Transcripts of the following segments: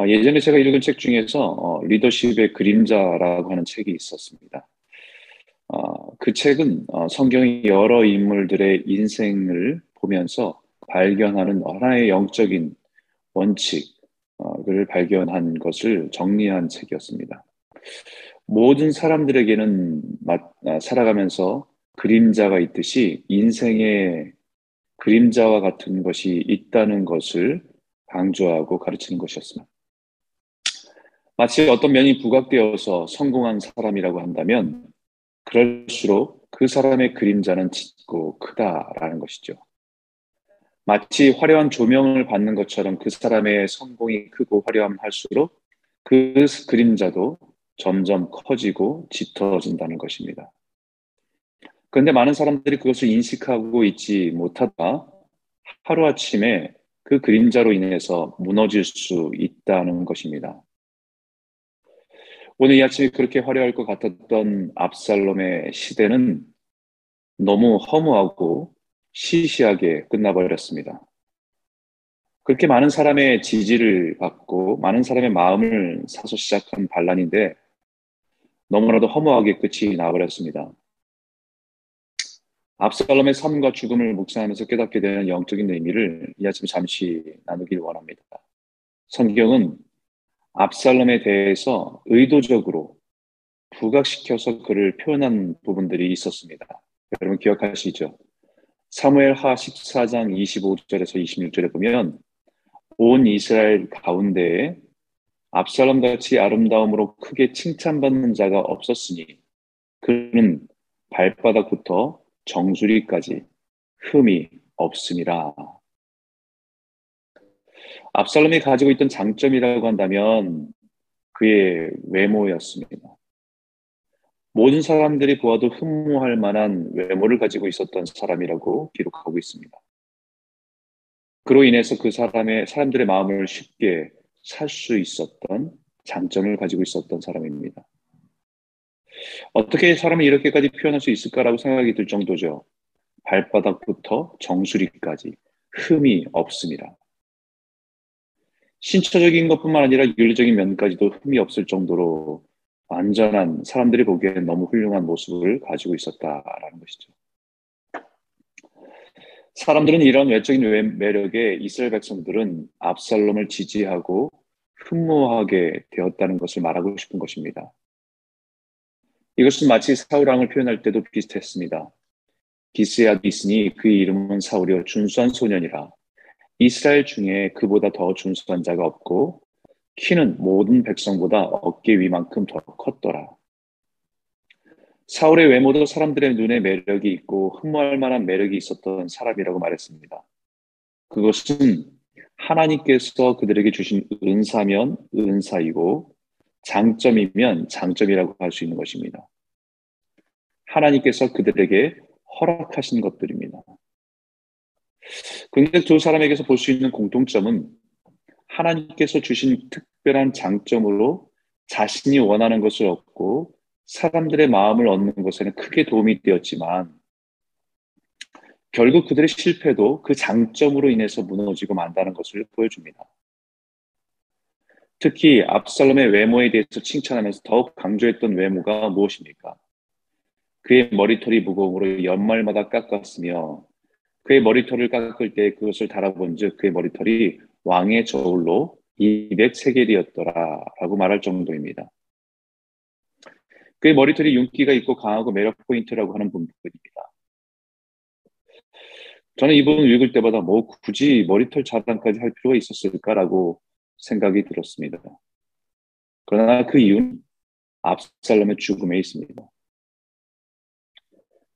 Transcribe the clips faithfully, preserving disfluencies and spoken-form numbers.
아, 예전에 제가 읽은 책 중에서 어, 리더십의 그림자라고 하는 책이 있었습니다. 어, 그 책은 어, 성경의 여러 인물들의 인생을 보면서 발견하는 하나의 영적인 원칙을 발견한 것을 정리한 책이었습니다. 모든 사람들에게는 살아가면서 그림자가 있듯이 인생의 그림자와 같은 것이 있다는 것을 강조하고 가르치는 것이었습니다. 마치 어떤 면이 부각되어서 성공한 사람이라고 한다면 그럴수록 그 사람의 그림자는 짙고 크다라는 것이죠. 마치 화려한 조명을 받는 것처럼 그 사람의 성공이 크고 화려함할수록 그 그림자도 점점 커지고 짙어진다는 것입니다. 그런데 많은 사람들이 그것을 인식하고 있지 못하다 하루아침에 그 그림자로 인해서 무너질 수 있다는 것입니다. 오늘 이 아침에 그렇게 화려할 것 같았던 압살롬의 시대는 너무 허무하고 시시하게 끝나버렸습니다. 그렇게 많은 사람의 지지를 받고 많은 사람의 마음을 사서 시작한 반란인데 너무나도 허무하게 끝이 나버렸습니다. 압살롬의 삶과 죽음을 묵상하면서 깨닫게 되는 영적인 의미를 이 아침에 잠시 나누길 원합니다. 성경은 압살롬에 대해서 의도적으로 부각시켜서 그를 표현한 부분들이 있었습니다. 여러분 기억하시죠? 사무엘하 십사 장 이십오 절에서 이십육 절에 보면 온 이스라엘 가운데에 압살롬같이 아름다움으로 크게 칭찬받는 자가 없었으니 그는 발바닥부터 정수리까지 흠이 없음이라. 압살롬이 가지고 있던 장점이라고 한다면 그의 외모였습니다. 모든 사람들이 보아도 흠모할 만한 외모를 가지고 있었던 사람이라고 기록하고 있습니다. 그로 인해서 그 사람의, 사람들의 마음을 쉽게 살 수 있었던 장점을 가지고 있었던 사람입니다. 어떻게 사람을 이렇게까지 표현할 수 있을까라고 생각이 들 정도죠. 발바닥부터 정수리까지 흠이 없습니다. 신체적인 것뿐만 아니라 윤리적인 면까지도 흠이 없을 정도로 완전한, 사람들이 보기에는 너무 훌륭한 모습을 가지고 있었다라는 것이죠. 사람들은 이런 외적인 매력에 이스라엘 백성들은 압살롬을 지지하고 흠모하게 되었다는 것을 말하고 싶은 것입니다. 이것은 마치 사울왕을 표현할 때도 비슷했습니다. 기스의 아들이 있으니 그의 이름은 사울이요 준수한 소년이라. 이스라엘 중에 그보다 더 준수한 자가 없고 키는 모든 백성보다 어깨 위만큼 더 컸더라. 사울의 외모도 사람들의 눈에 매력이 있고 흠모할 만한 매력이 있었던 사람이라고 말했습니다. 그것은 하나님께서 그들에게 주신 은사면 은사이고 장점이면 장점이라고 할 수 있는 것입니다. 하나님께서 그들에게 허락하신 것들입니다. 그런데 두 사람에게서 볼 수 있는 공통점은 하나님께서 주신 특별한 장점으로 자신이 원하는 것을 얻고 사람들의 마음을 얻는 것에는 크게 도움이 되었지만 결국 그들의 실패도 그 장점으로 인해서 무너지고 만다는 것을 보여줍니다. 특히 압살롬의 외모에 대해서 칭찬하면서 더욱 강조했던 외모가 무엇입니까? 그의 머리털이 무거움으로 연말마다 깎았으며 그의 머리털을 깎을 때 그것을 달아본 즉 그의 머리털이 왕의 저울로 이백세 개리였더라 라고 말할 정도입니다. 그의 머리털이 윤기가 있고 강하고 매력 포인트라고 하는 부분입니다. 저는 이 부분을 읽을 때마다 뭐 굳이 머리털 자랑까지 할 필요가 있었을까라고 생각이 들었습니다. 그러나 그 이유는 압살롬의 죽음에 있습니다.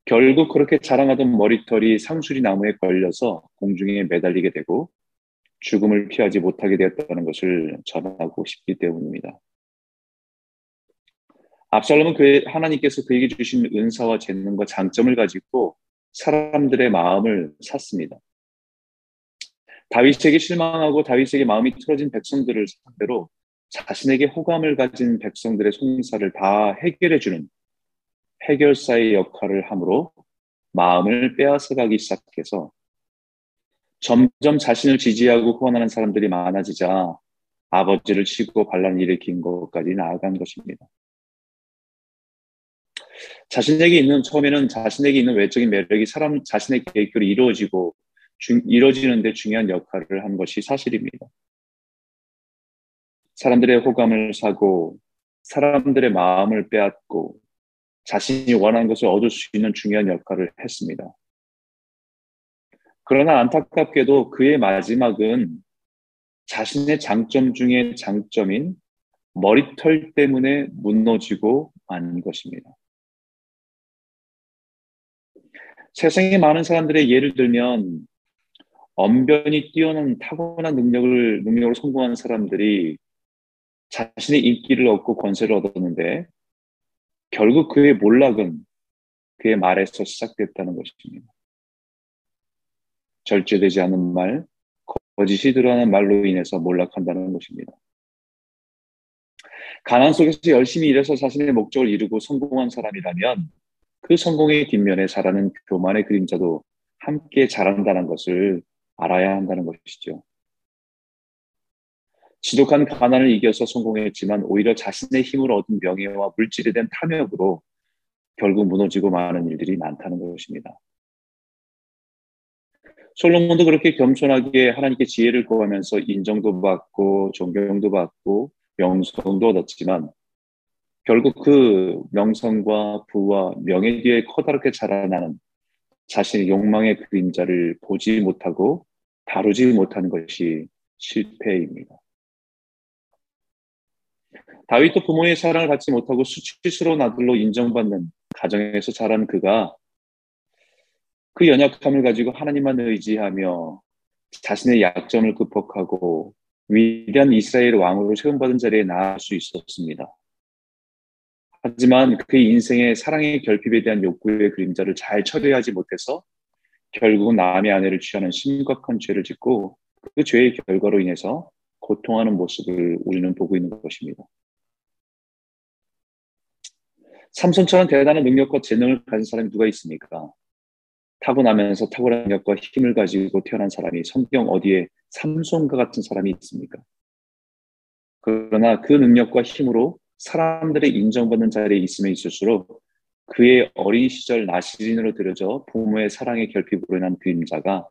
결국 그렇게 자랑하던 머리털이 상수리 나무에 걸려서 공중에 매달리게 되고 죽음을 피하지 못하게 되었다는 것을 전하고 싶기 때문입니다. 압살롬은 그 하나님께서 그에게 주신 은사와 재능과 장점을 가지고 사람들의 마음을 샀습니다. 다윗에게 실망하고 다윗에게 마음이 틀어진 백성들을 상대로 자신에게 호감을 가진 백성들의 송사를 다 해결해주는 해결사의 역할을 함으로 마음을 빼앗아가기 시작해서 점점 자신을 지지하고 후원하는 사람들이 많아지자 아버지를 치고 반란을 일으킨 것까지 나아간 것입니다. 자신에게 있는, 처음에는 자신에게 있는 외적인 매력이 사람 자신의 계획대로 이루어지고 주, 이루어지는데 중요한 역할을 한 것이 사실입니다. 사람들의 호감을 사고 사람들의 마음을 빼앗고 자신이 원하는 것을 얻을 수 있는 중요한 역할을 했습니다. 그러나 안타깝게도 그의 마지막은 자신의 장점 중에 장점인 머리털 때문에 무너지고 만 것입니다. 세상에 많은 사람들의 예를 들면 언변이 뛰어난 타고난 능력을, 능력으로 성공한 사람들이 자신의 인기를 얻고 권세를 얻었는데 결국 그의 몰락은 그의 말에서 시작됐다는 것입니다. 절제되지 않은 말, 거짓이 드러나는 말로 인해서 몰락한다는 것입니다. 가난 속에서 열심히 일해서 자신의 목적을 이루고 성공한 사람이라면 그 성공의 뒷면에 자라는 교만의 그림자도 함께 자란다는 것을 알아야 한다는 것이죠. 지독한 가난을 이겨서 성공했지만 오히려 자신의 힘으로 얻은 명예와 물질에 대한 탐욕으로 결국 무너지고 마는 일들이 많다는 것입니다. 솔로몬도 그렇게 겸손하게 하나님께 지혜를 구하면서 인정도 받고 존경도 받고 명성도 얻었지만 결국 그 명성과 부와 명예 뒤에 커다랗게 자라나는 자신의 욕망의 그림자를 보지 못하고 다루지 못하는 것이 실패입니다. 다윗도 부모의 사랑을 받지 못하고 수치스러운 아들로 인정받는 가정에서 자란 그가 그 연약함을 가지고 하나님만 의지하며 자신의 약점을 극복하고 위대한 이스라엘 왕으로 세움받은 자리에 나아갈 수 있었습니다. 하지만 그의 인생의 사랑의 결핍에 대한 욕구의 그림자를 잘 처리하지 못해서 결국은 남의 아내를 취하는 심각한 죄를 짓고 그 죄의 결과로 인해서 고통하는 모습을 우리는 보고 있는 것입니다. 삼손처럼 대단한 능력과 재능을 가진 사람이 누가 있습니까? 타고나면서 탁월한 능력과 힘을 가지고 태어난 사람이 성경 어디에 삼손과 같은 사람이 있습니까? 그러나 그 능력과 힘으로 사람들의 인정받는 자리에 있으면 있을수록 그의 어린 시절 나시린으로 들여져 부모의 사랑의 결핍으로 인한 그림자가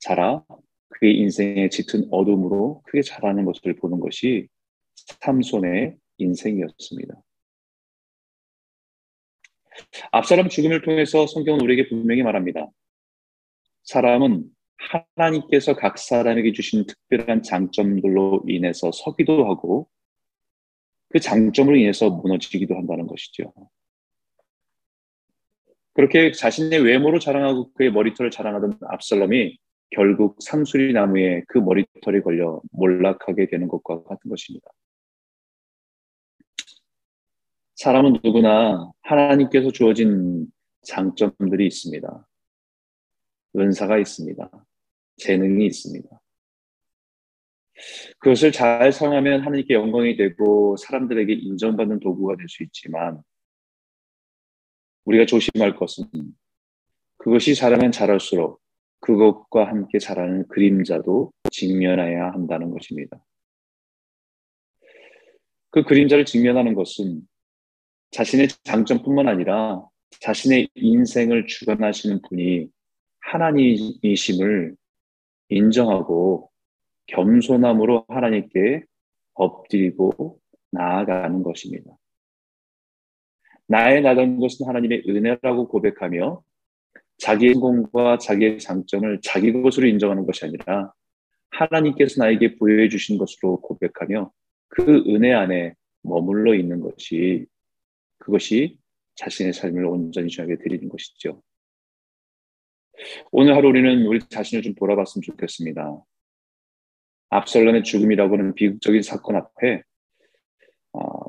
자라 그의 인생의 짙은 어둠으로 크게 자라는 것을 보는 것이 삼손의 인생이었습니다. 압살롬 죽음을 통해서 성경은 우리에게 분명히 말합니다. 사람은 하나님께서 각 사람에게 주신 특별한 장점들로 인해서 서기도 하고 그 장점으로 인해서 무너지기도 한다는 것이죠. 그렇게 자신의 외모로 자랑하고 그의 머리털을 자랑하던 압살롬이 결국 상수리 나무에 그 머리털이 걸려 몰락하게 되는 것과 같은 것입니다. 사람은 누구나 하나님께서 주어진 장점들이 있습니다. 은사가 있습니다. 재능이 있습니다. 그것을 잘 사용하면 하나님께 영광이 되고 사람들에게 인정받는 도구가 될 수 있지만 우리가 조심할 것은 그것이 자라면 자랄수록 그것과 함께 자라는 그림자도 직면해야 한다는 것입니다. 그 그림자를 직면하는 것은 자신의 장점뿐만 아니라 자신의 인생을 주관하시는 분이 하나님이심을 인정하고 겸손함으로 하나님께 엎드리고 나아가는 것입니다. 나의 나다운 것은 하나님의 은혜라고 고백하며 자기의 성공과 자기의 장점을 자기 것으로 인정하는 것이 아니라 하나님께서 나에게 부여해 주신 것으로 고백하며 그 은혜 안에 머물러 있는 것이, 그것이 자신의 삶을 온전히 주님께 드리는 것이죠. 오늘 하루 우리는 우리 자신을 좀 돌아봤으면 좋겠습니다. 압살롬의 죽음이라고 하는 비극적인 사건 앞에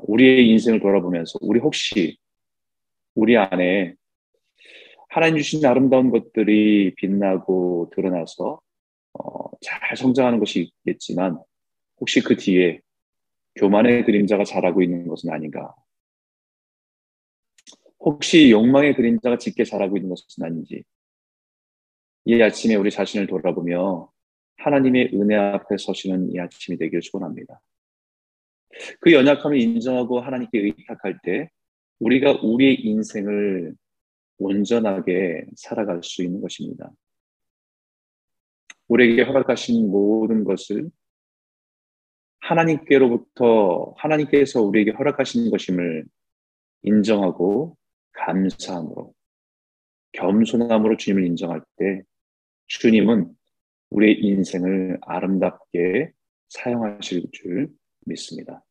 우리의 인생을 돌아보면서 우리 혹시 우리 안에 하나님 주신 아름다운 것들이 빛나고 드러나서 잘 성장하는 것이 있겠지만 혹시 그 뒤에 교만의 그림자가 자라고 있는 것은 아닌가? 혹시 욕망의 그림자가 짙게 자라고 있는 것은 아닌지, 이 아침에 우리 자신을 돌아보며 하나님의 은혜 앞에 서시는 이 아침이 되길 소원합니다. 그 연약함을 인정하고 하나님께 의탁할 때 우리가 우리의 인생을 온전하게 살아갈 수 있는 것입니다. 우리에게 허락하신 모든 것을 하나님께로부터 하나님께서 우리에게 허락하신 것임을 인정하고 감사함으로 겸손함으로 주님을 인정할 때 주님은 우리의 인생을 아름답게 사용하실 줄 믿습니다.